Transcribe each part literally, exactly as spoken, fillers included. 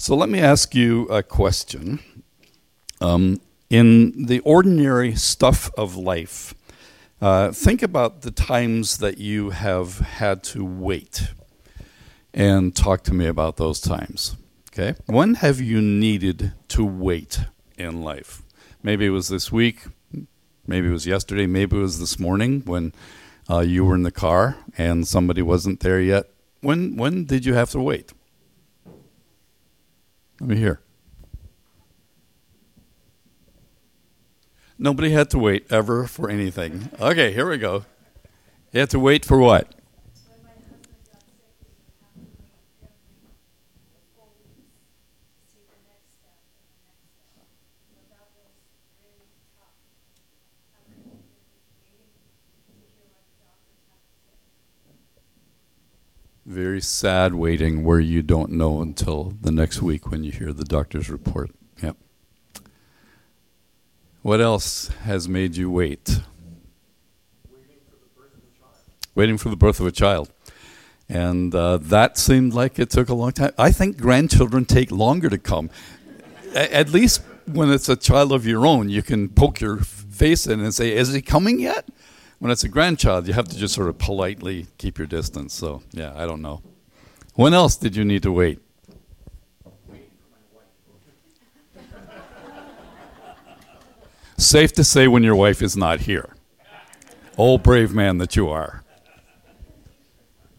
So let me ask you a question. Um, in the ordinary stuff of life, uh, think about the times that you have had to wait, and talk to me about those times, okay? When have you needed to wait in life? Maybe it was this week, maybe it was yesterday, maybe it was this morning when uh, you were in the car and somebody wasn't there yet. When when did you have to wait? Let me hear. Nobody had to wait ever for anything. Okay, here we go. You had to wait for what? Very sad waiting where you don't know until the next week when you hear the doctor's report. Yep. What else has made you wait? Waiting for the birth of a child. Waiting for the birth of a child. And uh, that seemed like it took a long time. I think grandchildren take longer to come. At least when it's a child of your own, you can poke your face in and say, is he coming yet? When it's a grandchild, you have to just sort of politely keep your distance. So, yeah, I don't know. When else did you need to wait? Waiting for my wife. Safe to say when your wife is not here. Oh, brave man that you are.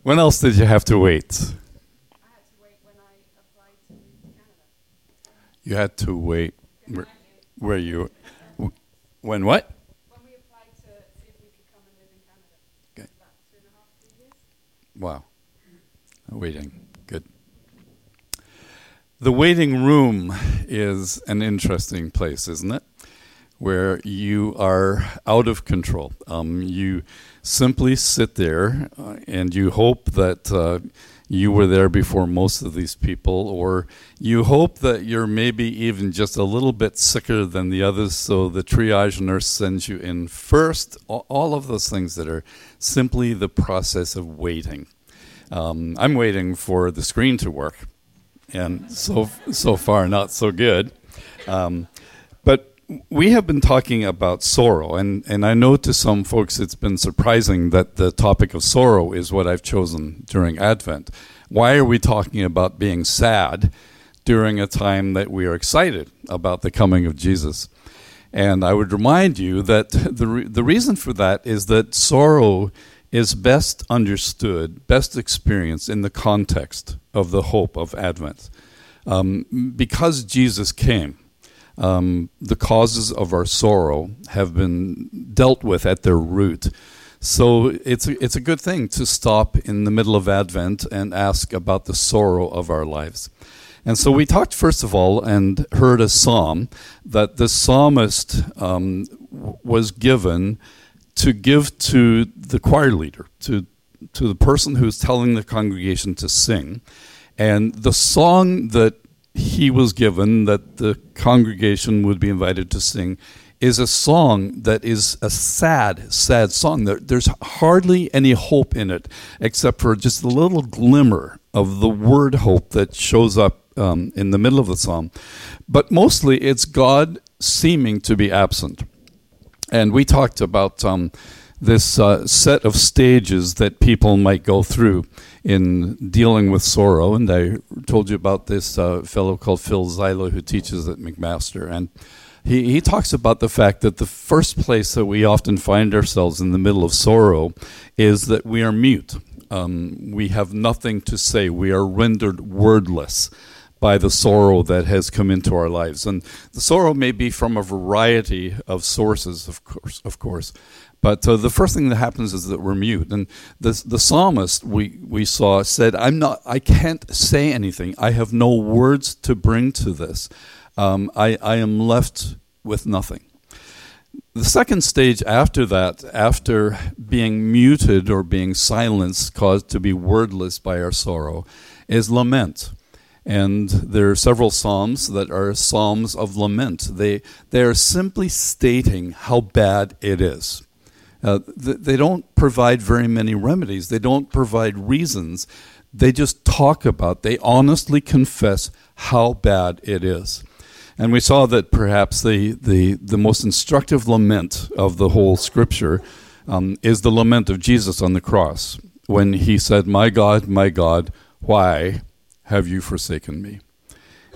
When else did you have to wait? I had to wait when I applied to Canada. You had to wait. Where, where you? When what? Wow. Waiting. Good. The waiting room is an interesting place, isn't it? Where you are out of control. Um, you simply sit there uh, and you hope that uh, you were there before most of these people, or you hope that you're maybe even just a little bit sicker than the others, so the triage nurse sends you in first. All of those things that are simply the process of waiting. Um, I'm waiting for the screen to work, and so so far not so good. Um, but we have been talking about sorrow, and, and I know to some folks it's been surprising that the topic of sorrow is what I've chosen during Advent. Why are we talking about being sad during a time that we are excited about the coming of Jesus? And I would remind you that the re- the reason for that is that sorrow is best understood, best experienced in the context of the hope of Advent. Um, because Jesus came, Um, the causes of our sorrow have been dealt with at their root. So it's a, it's a good thing to stop in the middle of Advent and ask about the sorrow of our lives. And so we talked, first of all, and heard a psalm that the psalmist um, was given to give to the choir leader, to, to the person who's telling the congregation to sing. And the song that he was given, that the congregation would be invited to sing, is a song that is a sad, sad song. There, there's hardly any hope in it except for just a little glimmer of the word hope that shows up um, in the middle of the psalm. But mostly it's God seeming to be absent. And we talked about um, this uh, set of stages that people might go through in dealing with sorrow. And I told you about this uh, fellow called Phil Zylo who teaches at McMaster. And he, he talks about the fact that the first place that we often find ourselves in the middle of sorrow is that we are mute. Um, we have nothing to say. We are rendered wordless by the sorrow that has come into our lives. And the sorrow may be from a variety of sources, of course, of course. But uh, the first thing that happens is that we're mute. And the the psalmist we, we saw said, "I'm not. I can't say anything. I have no words to bring to this. Um, I I am left with nothing." The second stage after that, after being muted or being silenced, caused to be wordless by our sorrow, is lament. And there are several psalms that are psalms of lament. They they are simply stating how bad it is. Uh, th- they don't provide very many remedies. They don't provide reasons. They just talk about, they honestly confess how bad it is. And we saw that perhaps the, the, the most instructive lament of the whole scripture um, is the lament of Jesus on the cross when he said, "My God, my God, why have you forsaken me?"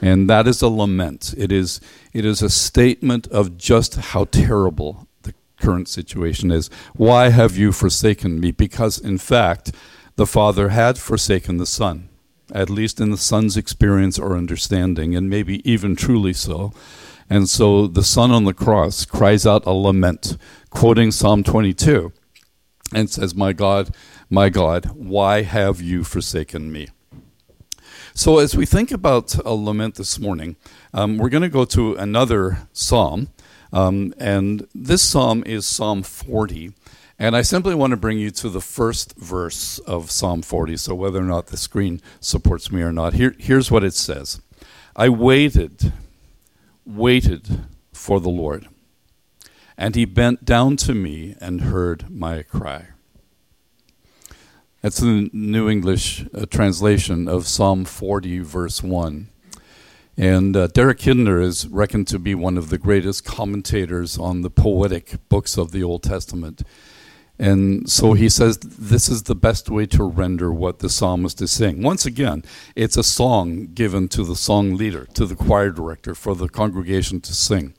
And that is a lament. It is, it is a statement of just how terrible the current situation is. Why have you forsaken me? Because in fact, the Father had forsaken the Son, at least in the Son's experience or understanding, and maybe even truly so. And so the Son on the cross cries out a lament, quoting Psalm twenty-two, and says, "My God, my God, why have you forsaken me?" So as we think about a lament this morning, um, we're going to go to another psalm, um, and this psalm is Psalm forty. And I simply want to bring you to the first verse of Psalm forty, so whether or not the screen supports me or not, here, here's what it says. I waited, waited for the Lord, and he bent down to me and heard my cry. That's the New English uh, translation of Psalm forty, verse one. And uh, Derek Kidner is reckoned to be one of the greatest commentators on the poetic books of the Old Testament. And so he says this is the best way to render what the psalmist is saying. Once again, it's a song given to the song leader, to the choir director, for the congregation to sing.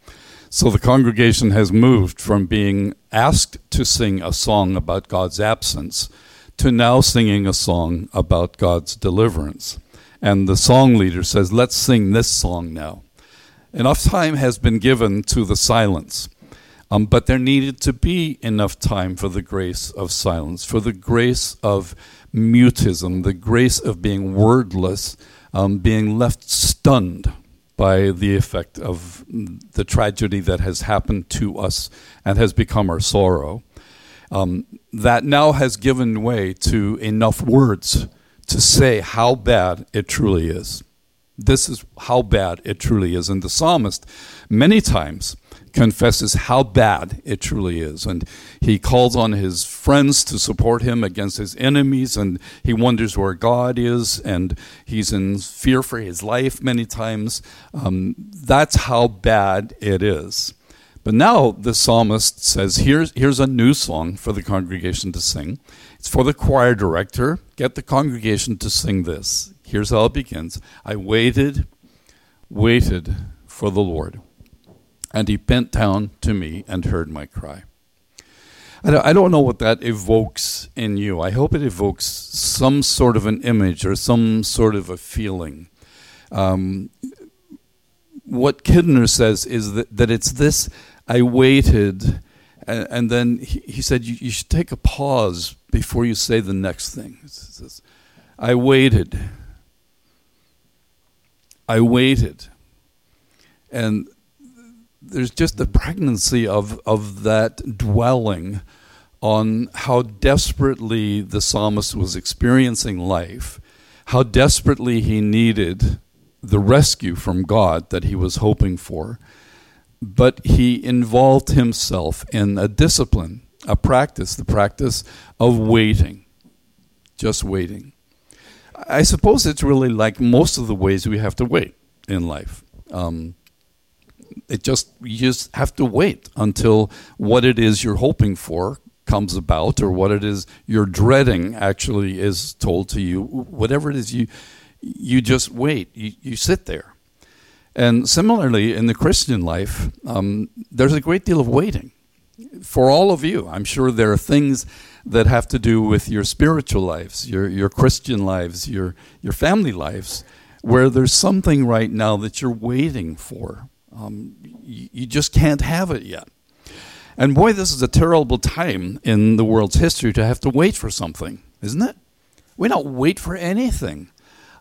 So the congregation has moved from being asked to sing a song about God's absence to now singing a song about God's deliverance. And the song leader says, let's sing this song now. Enough time has been given to the silence. Um, but there needed to be enough time for the grace of silence, for the grace of mutism, the grace of being wordless, um, being left stunned by the effect of the tragedy that has happened to us and has become our sorrow. Um, that now has given way to enough words to say how bad it truly is. This is how bad it truly is. And the psalmist many times confesses how bad it truly is. And he calls on his friends to support him against his enemies, and he wonders where God is, and he's in fear for his life many times. Um, that's how bad it is. But now the psalmist says, here's, here's a new song for the congregation to sing. It's for the choir director. Get the congregation to sing this. Here's how it begins. I waited, waited for the Lord, and he bent down to me and heard my cry. I don't know what that evokes in you. I hope it evokes some sort of an image or some sort of a feeling. Um, what Kidner says is that, that it's this I waited, and, and then he, he said, you, you should take a pause before you say the next thing. It says, I waited. I waited. And there's just the pregnancy of, of that dwelling on how desperately the psalmist was experiencing life, how desperately he needed the rescue from God that he was hoping for. But he involved himself in a discipline, a practice, the practice of waiting, just waiting. I suppose it's really like most of the ways we have to wait in life. Um, it just you just have to wait until what it is you're hoping for comes about, or what it is you're dreading actually is told to you. Whatever it is, you you just wait. You, you sit there. And similarly, in the Christian life, um, there's a great deal of waiting. For all of you, I'm sure there are things that have to do with your spiritual lives, your your Christian lives, your your family lives, where there's something right now that you're waiting for. Um, you, you just can't have it yet. And boy, this is a terrible time in the world's history to have to wait for something, isn't it? We don't wait for anything.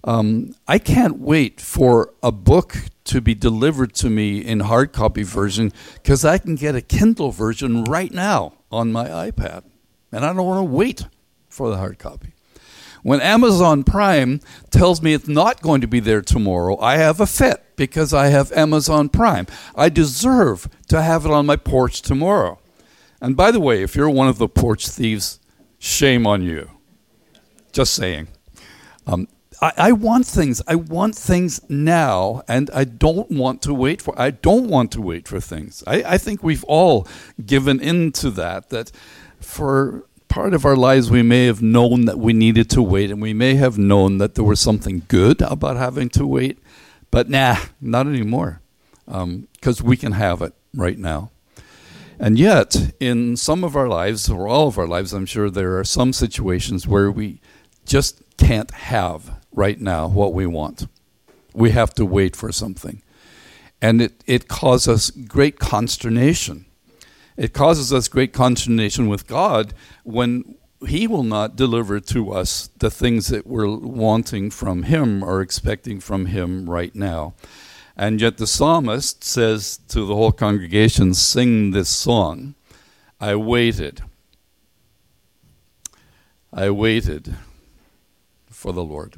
Um, I can't wait for a book to be delivered to me in hard copy version because I can get a Kindle version right now on my iPad, and I don't want to wait for the hard copy. When Amazon Prime tells me it's not going to be there tomorrow, I have a fit because I have Amazon Prime. I deserve to have it on my porch tomorrow. And by the way, if you're one of the porch thieves, shame on you. Just saying. Um, I, I want things. I want things now, and I don't want to wait for. I don't want to wait for things. I, I think we've all given in to that. That for part of our lives, we may have known that we needed to wait, and we may have known that there was something good about having to wait. But nah, not anymore, because um, we can have it right now. And yet, in some of our lives, or all of our lives, I'm sure there are some situations where we just can't have right now what we want. We have to wait for something. And it, it causes us great consternation. It causes us great consternation with God when He will not deliver to us the things that we're wanting from Him or expecting from Him right now. And yet the psalmist says to the whole congregation, sing this song, I waited. I waited for the Lord.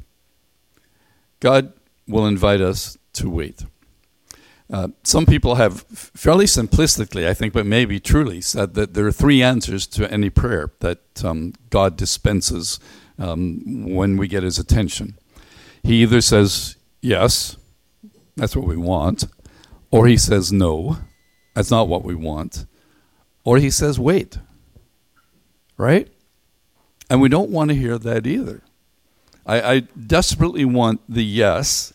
God will invite us to wait. Uh, some people have fairly simplistically, I think, but maybe truly said that there are three answers to any prayer that um, God dispenses um, when we get His attention. He either says yes, that's what we want, or He says no, that's not what we want, or He says wait, right? And we don't want to hear that either. I, I desperately want the yes,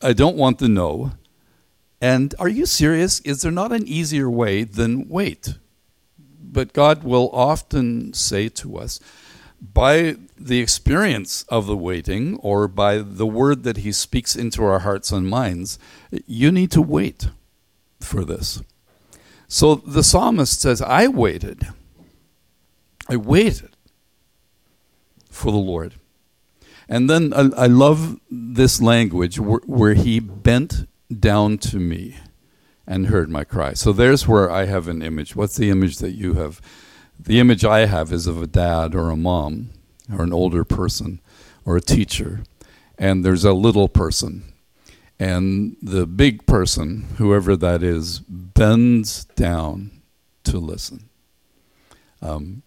I don't want the no, and are you serious? Is there not an easier way than wait? But God will often say to us, by the experience of the waiting or by the word that He speaks into our hearts and minds, you need to wait for this. So the psalmist says, I waited. I waited for the Lord. And then I, I love this language where, where He bent down to me and heard my cry. So there's where I have an image. What's the image that you have? The image I have is of a dad or a mom or an older person or a teacher, and there's a little person, and the big person, whoever that is, bends down to listen. Um,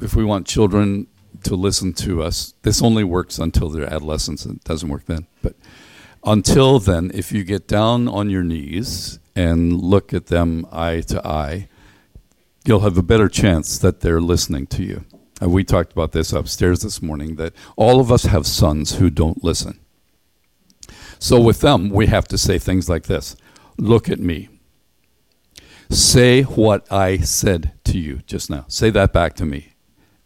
if we want children to listen to us, this only works until they're adolescents, and it doesn't work then, but until then, if you get down on your knees and look at them eye to eye, you'll have a better chance that they're listening to you. And we talked about this upstairs this morning, that all of us have sons who don't listen. So with them, we have to say things like this. Look at me. Say what I said to you just now. Say that back to me.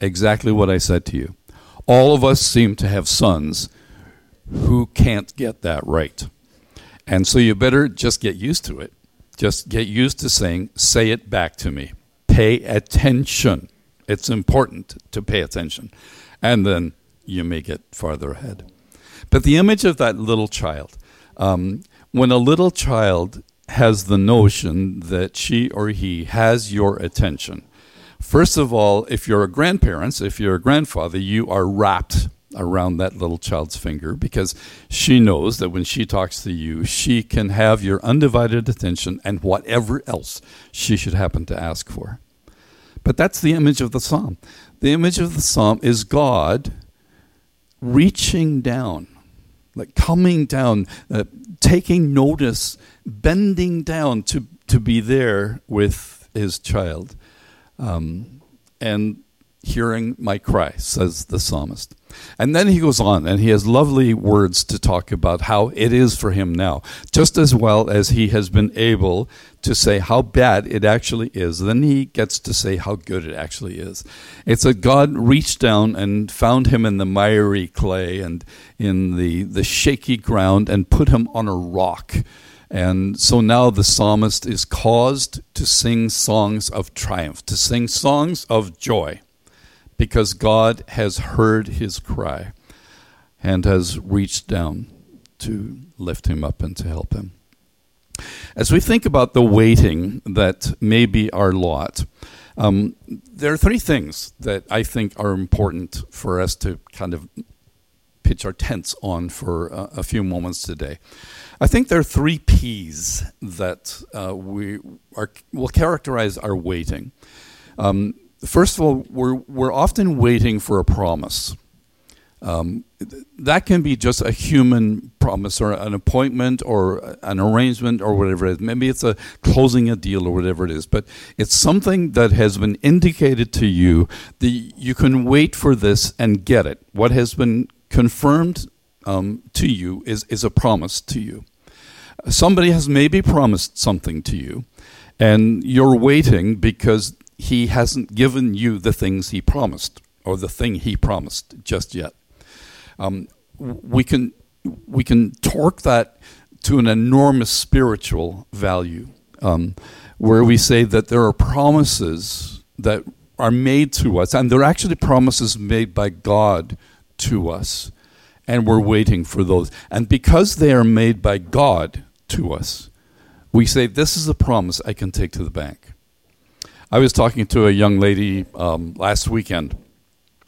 Exactly what I said to you. All of us seem to have sons who can't get that right. And so you better just get used to it. Just get used to saying, say it back to me. Pay attention. It's important to pay attention. And then you may get farther ahead. But the image of that little child, um, when a little child has the notion that she or he has your attention, first of all, if you're a grandparent, if you're a grandfather, you are wrapped around that little child's finger because she knows that when she talks to you, she can have your undivided attention and whatever else she should happen to ask for. But that's the image of the psalm. The image of the psalm is God reaching down, like coming down, uh, taking notice, bending down to, to be there with His child. Um, and hearing my cry, says the psalmist. And then he goes on, and he has lovely words to talk about how it is for him now, just as well as he has been able to say how bad it actually is. Then he gets to say how good it actually is. It's that God reached down and found him in the miry clay and in the, the shaky ground and put him on a rock. And so now the psalmist is caused to sing songs of triumph, to sing songs of joy, because God has heard his cry and has reached down to lift him up and to help him. As we think about the waiting that may be our lot, um, there are three things that I think are important for us to kind of pitch our tents on for uh, a few moments today. I think there are three P's that uh, we are will characterize our waiting. Um First of all, we're we're often waiting for a promise. Um, that can be just a human promise or an appointment or an arrangement or whatever it is. Maybe it's a closing a deal or whatever it is, but it's something that has been indicated to you that you can wait for this and get it. What has been confirmed um, to you is, is a promise to you. Somebody has maybe promised something to you, and you're waiting because he hasn't given you the things he promised or the thing he promised just yet. Um, we can we can torque that to an enormous spiritual value, um, where we say that there are promises that are made to us, and they're actually promises made by God to us, and we're waiting for those. And because they are made by God to us, we say, this is a promise I can take to the bank. I was talking to a young lady um, last weekend.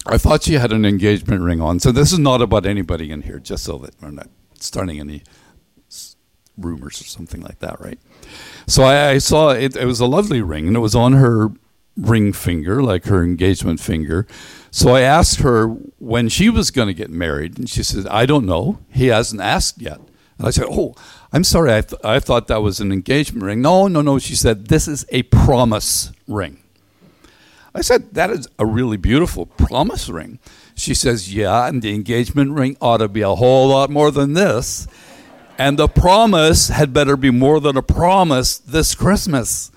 I thought she had an engagement ring on. So this is not about anybody in here, just so that we're not starting any rumors or something like that, right? So I, I saw it, it was a lovely ring, and it was on her ring finger, like her engagement finger. So I asked her when she was going to get married, and she said, I don't know. He hasn't asked yet. And I said, oh, I'm sorry, I, th- I thought that was an engagement ring. No, no, no, she said, this is a promise ring. I said, that is a really beautiful promise ring. She says, yeah, and the engagement ring ought to be a whole lot more than this. And the promise had better be more than a promise this Christmas.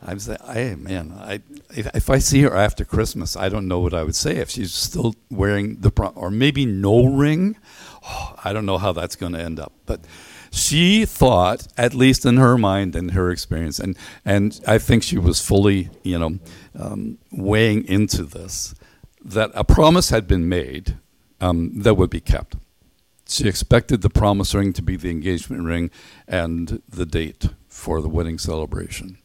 I was like, hey, man, I, if, if I see her after Christmas, I don't know what I would say. If she's still wearing the prom, or maybe no ring, oh, I don't know how that's going to end up. But she thought, at least in her mind and her experience, and, and I think she was fully, you know, um, weighing into this, that a promise had been made um, that would be kept. She expected the promise ring to be the engagement ring and the date for the wedding celebration.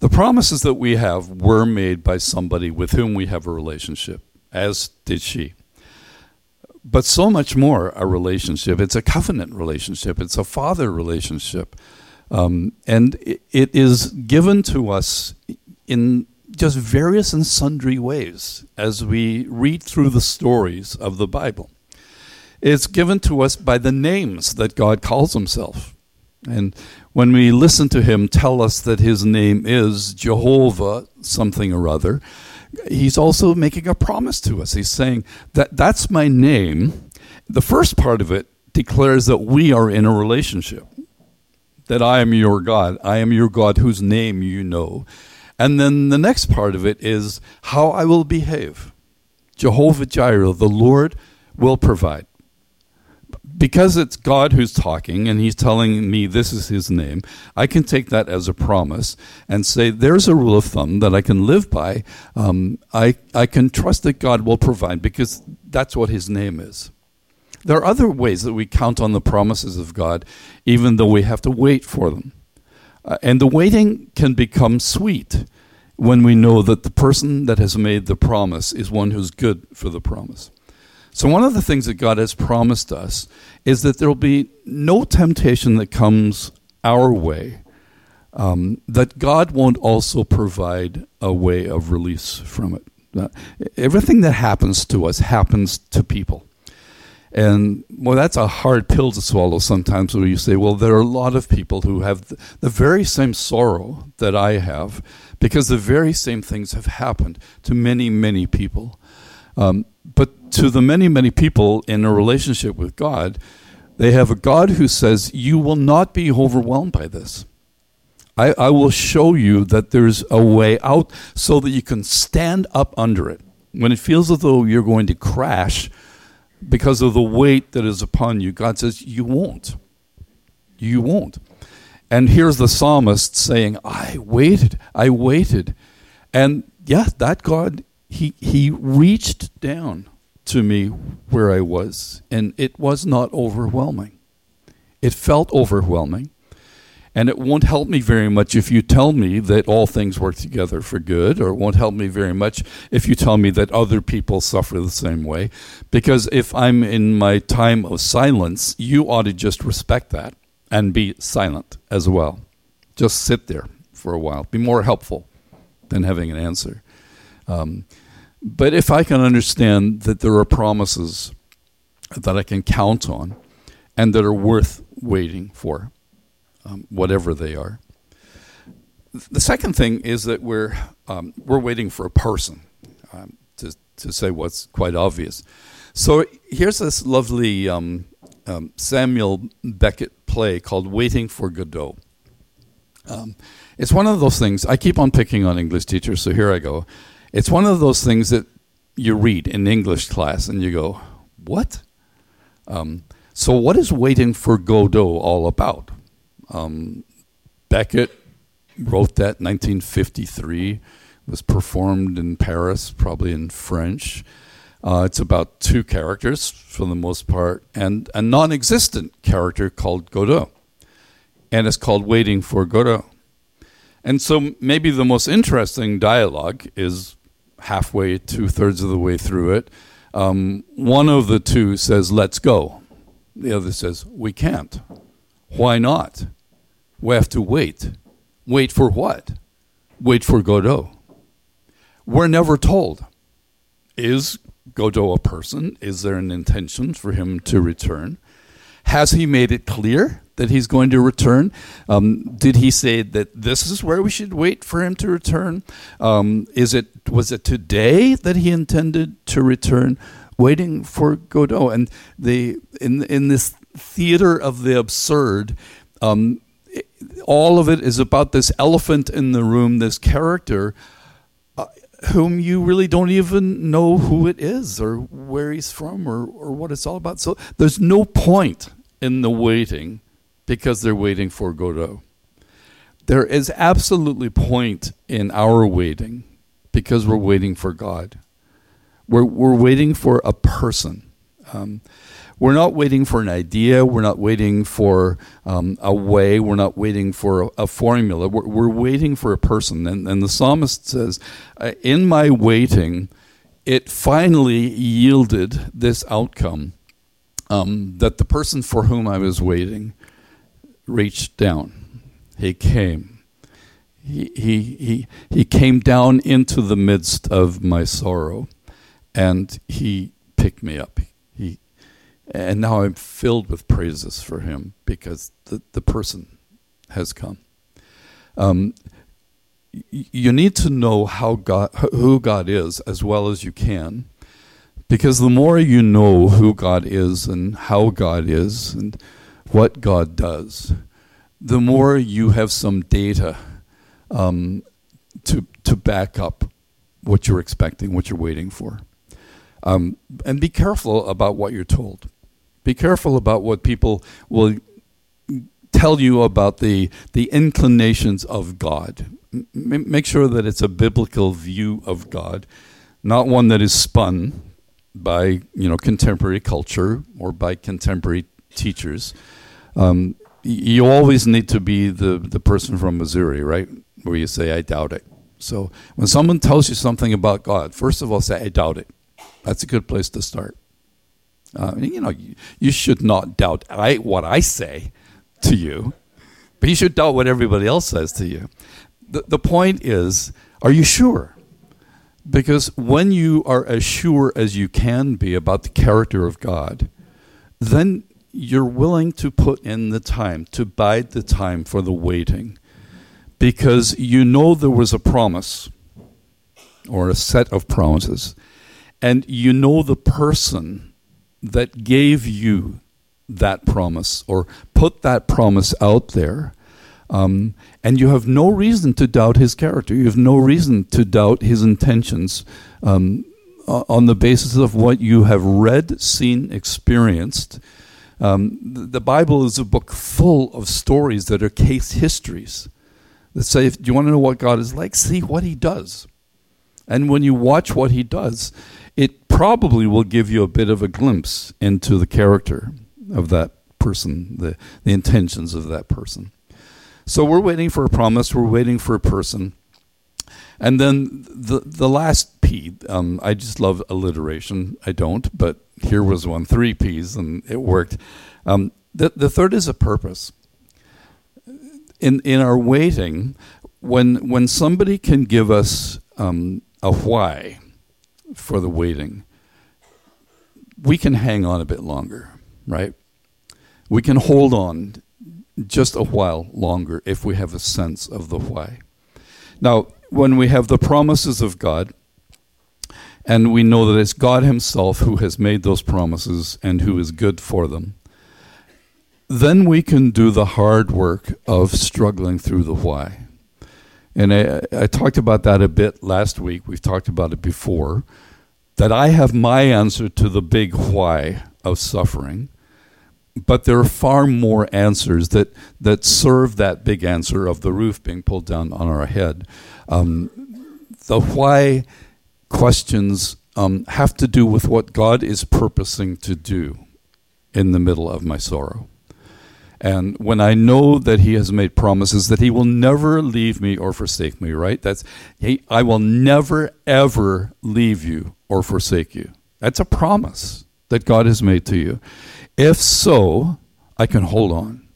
The promises that we have were made by somebody with whom we have a relationship, as did she. But so much more a relationship. It's a covenant relationship. It's a father relationship. Um, and it, it is given to us in just various and sundry ways as we read through the stories of the Bible. It's given to us by the names that God calls himself. And when we listen to him tell us that his name is Jehovah something or other, he's also making a promise to us. He's saying that that's my name. The first part of it declares that we are in a relationship, that I am your God. I am your God whose name you know. And then the next part of it is how I will behave. Jehovah Jireh, the Lord will provide. Because it's God who's talking and he's telling me this is his name, I can take that as a promise and say there's a rule of thumb that I can live by. Um, I, I can trust that God will provide because that's what his name is. There are other ways that we count on the promises of God, even though we have to wait for them. Uh, and the waiting can become sweet when we know that the person that has made the promise is one who's good for the promise. So one of the things that God has promised us is that there will be no temptation that comes our way, um, that God won't also provide a way of release from it. Uh, everything that happens to us happens to people. And, well, that's a hard pill to swallow sometimes where you say, well, there are a lot of people who have the very same sorrow that I have because the very same things have happened to many, many people. Um, but to the many, many people in a relationship with God, they have a God who says, you will not be overwhelmed by this. I, I will show you that there's a way out so that you can stand up under it. When it feels as though you're going to crash because of the weight that is upon you, God says, you won't. You won't. And here's the psalmist saying, I waited, I waited. And yeah, that God He he reached down to me where I was, and it was not overwhelming. It felt overwhelming, and it won't help me very much if you tell me that all things work together for good, or it won't help me very much if you tell me that other people suffer the same way, because if I'm in my time of silence, you ought to just respect that and be silent as well. Just sit there for a while. Be more helpful than having an answer. Um, But if I can understand that there are promises that I can count on and that are worth waiting for, um, whatever they are. The second thing is that we're um, we're waiting for a person, um, to to say what's quite obvious. So here's this lovely um, um, Samuel Beckett play called Waiting for Godot. Um, it's one of those things, I keep on picking on English teachers, so here I go. It's one of those things that you read in English class and you go, what? Um, so what is Waiting for Godot all about? Um, Beckett wrote that in nineteen fifty-three, was performed in Paris, probably in French. Uh, it's about two characters, for the most part, and a non-existent character called Godot. And it's called Waiting for Godot. And so maybe the most interesting dialogue is halfway, two-thirds of the way through it. Um, one of the two says, let's go. The other says, we can't. Why not? We have to wait. Wait for what? Wait for Godot. We're never told. Is Godot a person? Is there an intention for him to return? Has he made it clear that he's going to return? Um, did he say that this is where we should wait for him to return? Um, is it was it today that he intended to return? Waiting for Godot, and the in in this theater of the absurd, um, it, all of it is about this elephant in the room, this character, uh, whom you really don't even know who it is or where he's from or or what it's all about. So there's no point in the waiting, because they're waiting for Godot. There is absolutely point in our waiting because we're waiting for God. We're we're waiting for a person. Um, we're not waiting for an idea. We're not waiting for um, a way. We're not waiting for a, a formula. We're, we're waiting for a person. And, and the psalmist says, in my waiting, it finally yielded this outcome, um, that the person for whom I was waiting reached down. He came. He, he he he came down into the midst of my sorrow, and he picked me up. He and now I'm filled with praises for him because the, the person has come. Um, you need to know how God who God is as well as you can, because the more you know who God is and how God is and what God does, the more you have some data um, to to back up what you're expecting, what you're waiting for. Um, and be careful about what you're told. Be careful about what people will tell you about the the inclinations of God. M- make sure that it's a biblical view of God, not one that is spun by you know contemporary culture or by contemporary teachers. Um, you always need to be the, the person from Missouri, right? Where you say, I doubt it. So when someone tells you something about God, first of all, say, I doubt it. That's a good place to start. Uh, you know, you, you should not doubt I, what I say to you, but you should doubt what everybody else says to you. The, the point is, are you sure? Because when you are as sure as you can be about the character of God, then you're willing to put in the time, to bide the time for the waiting, because you know there was a promise or a set of promises, and you know the person that gave you that promise or put that promise out there, um, and you have no reason to doubt his character. You have no reason to doubt his intentions um, on the basis of what you have read, seen, experienced. Um, the Bible is a book full of stories that are case histories that say, if you want to know what God is like, see what he does. And when you watch what he does, it probably will give you a bit of a glimpse into the character of that person, the, the intentions of that person. So we're waiting for a promise, we're waiting for a person. And then the the last P, um, I just love alliteration. I don't, but here was one, three P's, and it worked. Um, the, the third is a purpose. In in our waiting, when when somebody can give us um, a why, for the waiting, we can hang on a bit longer, right? We can hold on just a while longer if we have a sense of the why. Now, when we have the promises of God, and we know that it's God himself who has made those promises and who is good for them, then we can do the hard work of struggling through the why. And I, I talked about that a bit last week. We've talked about it before, that I have my answer to the big why of suffering, but there are far more answers that, that serve that big answer of the roof being pulled down on our head. Um, the why questions um, have to do with what God is purposing to do in the middle of my sorrow. And when I know that he has made promises that he will never leave me or forsake me, right? That's, he, I will never, ever leave you or forsake you. That's a promise that God has made to you. If so, I can hold on.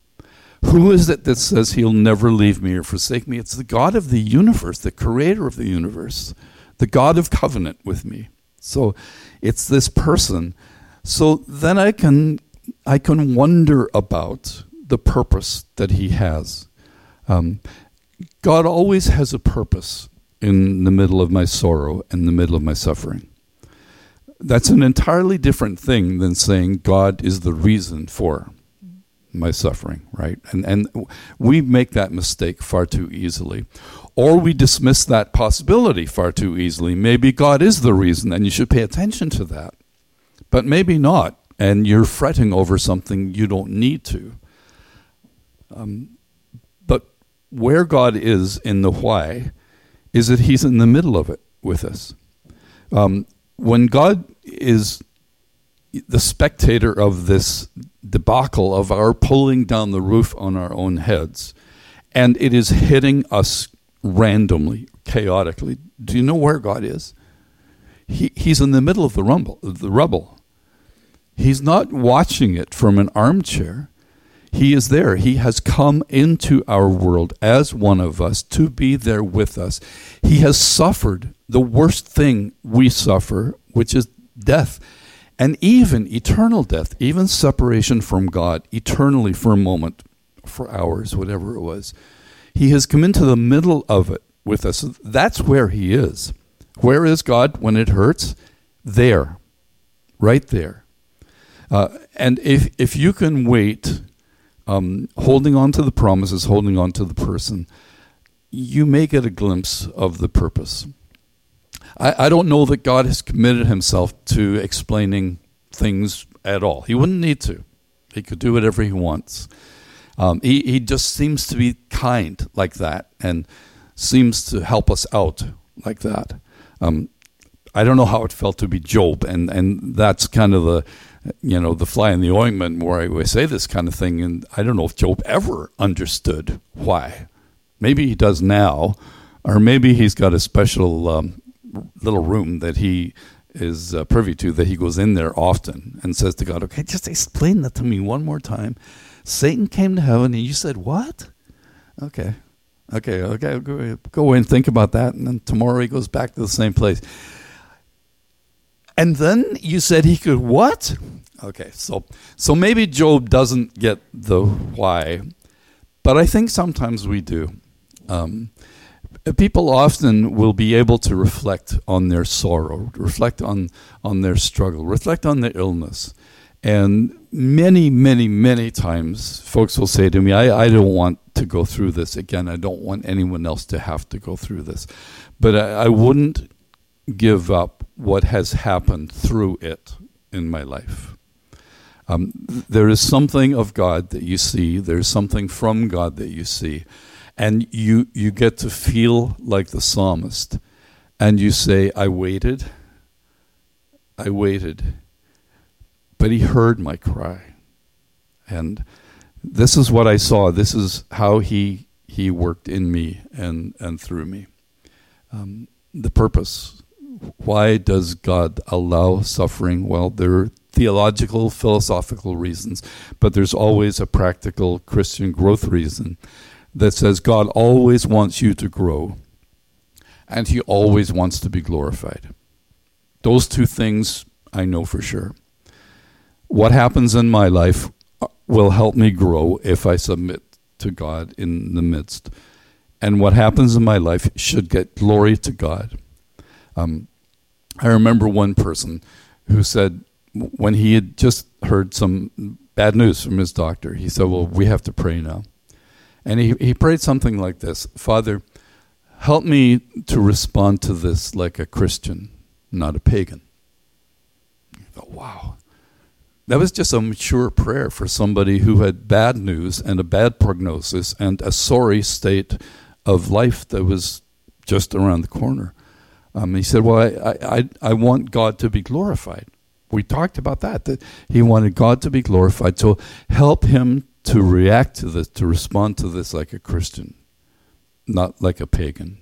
Who is it that says he'll never leave me or forsake me? It's the God of the universe, the creator of the universe, the God of covenant with me. So it's this person. So then I can I can wonder about the purpose that he has. Um, God always has a purpose in the middle of my sorrow and the middle of my suffering. That's an entirely different thing than saying God is the reason for my suffering, right? And and we make that mistake far too easily. Or we dismiss that possibility far too easily. Maybe God is the reason, and you should pay attention to that. But maybe not, and you're fretting over something you don't need to. Um, but where God is in the why is that he's in the middle of it with us. Um, when God is the spectator of this debacle of our pulling down the roof on our own heads, and it is hitting us randomly, chaotically, do you know where God is? He He's in the middle of the rumble, the rubble. He's not watching it from an armchair. He is there. He has come into our world as one of us to be there with us. He has suffered the worst thing we suffer, which is death, and even eternal death, even separation from God eternally for a moment, for hours, whatever it was. He has come into the middle of it with us. That's where he is. Where is God when it hurts? There, right there. Uh, and if if you can wait, um, holding on to the promises, holding on to the person, you may get a glimpse of the purpose. I, I don't know that God has committed himself to explaining things at all. He wouldn't need to. He could do whatever he wants. Um, he, he just seems to be kind like that and seems to help us out like that. Um, I don't know how it felt to be Job, and, and that's kind of the, you know, the fly in the ointment where I, where I say this kind of thing, and I don't know if Job ever understood why. Maybe he does now, or maybe he's got a special um, little room that he is uh, privy to, that he goes in there often and says to God, okay, just explain that to me one more time. Satan came to heaven, and you said, what? Okay. Okay, okay, go away and think about that. And then tomorrow he goes back to the same place. And then you said he could what? Okay, so so maybe Job doesn't get the why, but I think sometimes we do. Um, people often will be able to reflect on their sorrow, reflect on, on their struggle, reflect on their illness. And many, many, many times folks will say to me, I, I don't want to go through this again. I don't want anyone else to have to go through this. But I, I wouldn't give up what has happened through it in my life. Um, there is something of God that you see. There's something from God that you see. And you, you get to feel like the psalmist. And you say, I waited. I waited. But he heard my cry. And this is what I saw. This is how he he worked in me and, and through me. Um, the purpose. Why does God allow suffering? Well, there are theological, philosophical reasons, but there's always a practical Christian growth reason that says God always wants you to grow, and he always wants to be glorified. Those two things I know for sure. What happens in my life will help me grow if I submit to God in the midst. And what happens in my life should get glory to God. Um, I remember one person who said when he had just heard some bad news from his doctor, he said, well, we have to pray now. And he, he prayed something like this: Father, help me to respond to this like a Christian, not a pagan. I thought, wow. That was just a mature prayer for somebody who had bad news and a bad prognosis and a sorry state of life that was just around the corner. Um, he said, well, I, I, I want God to be glorified. We talked about that, that he wanted God to be glorified. So help him to react to this, to respond to this like a Christian, not like a pagan.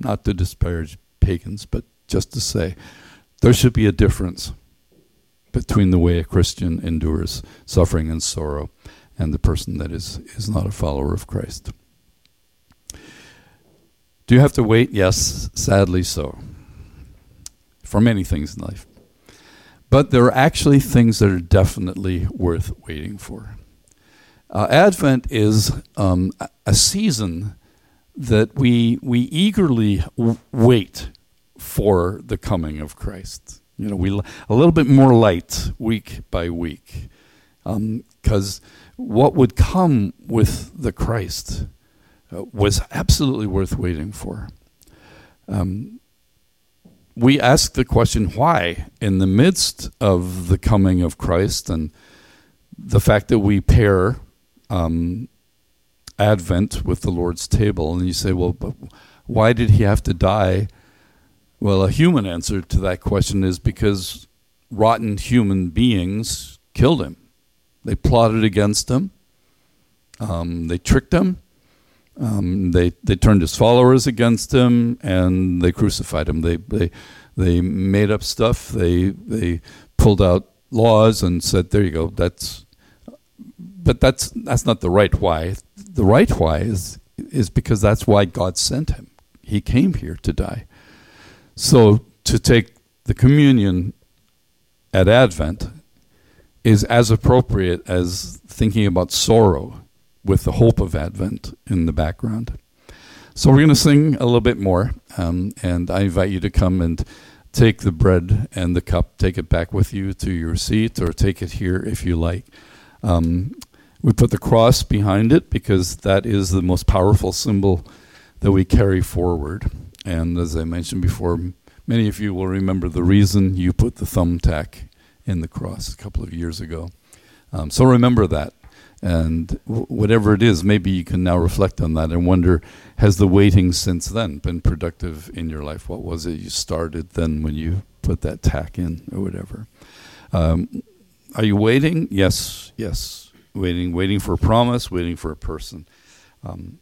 Not to disparage pagans, but just to say there should be a difference between the way a Christian endures suffering and sorrow and the person that is, is not a follower of Christ. Do you have to wait? Yes, sadly so. For many things in life. But there are actually things that are definitely worth waiting for. Uh, Advent is um, a season that we we eagerly w- wait for the coming of Christ. You know, we l- a little bit more light week by week, because um, what would come with the Christ uh, was absolutely worth waiting for. Um, we ask the question, why, in the midst of the coming of Christ and the fact that we pair um, Advent with the Lord's table, and you say, well, but why did he have to die? Well, a human answer to that question is because rotten human beings killed him. They plotted against him. Um, they tricked him. Um, they they turned his followers against him, and they crucified him. They they they made up stuff. They they pulled out laws and said, "There you go." That's but that's that's not the right why. The right why is is because that's why God sent him. He came here to die. So to take the communion at Advent is as appropriate as thinking about sorrow with the hope of Advent in the background. So we're going to sing a little bit more, um, and I invite you to come and take the bread and the cup, take it back with you to your seat, or take it here if you like. Um, we put the cross behind it because that is the most powerful symbol that we carry forward. And as I mentioned before, many of you will remember the reason you put the thumbtack in the cross a couple of years ago. Um, so remember that. And w- whatever it is, maybe you can now reflect on that and wonder, has the waiting since then been productive in your life? What was it you started then when you put that tack in or whatever? Um, are you waiting? Yes, yes. Waiting, waiting for a promise, waiting for a person, um,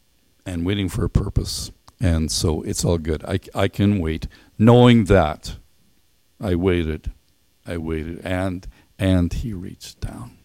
and waiting for a purpose. And so it's all good. I, I can wait, knowing that I waited, I waited, and and he reached down.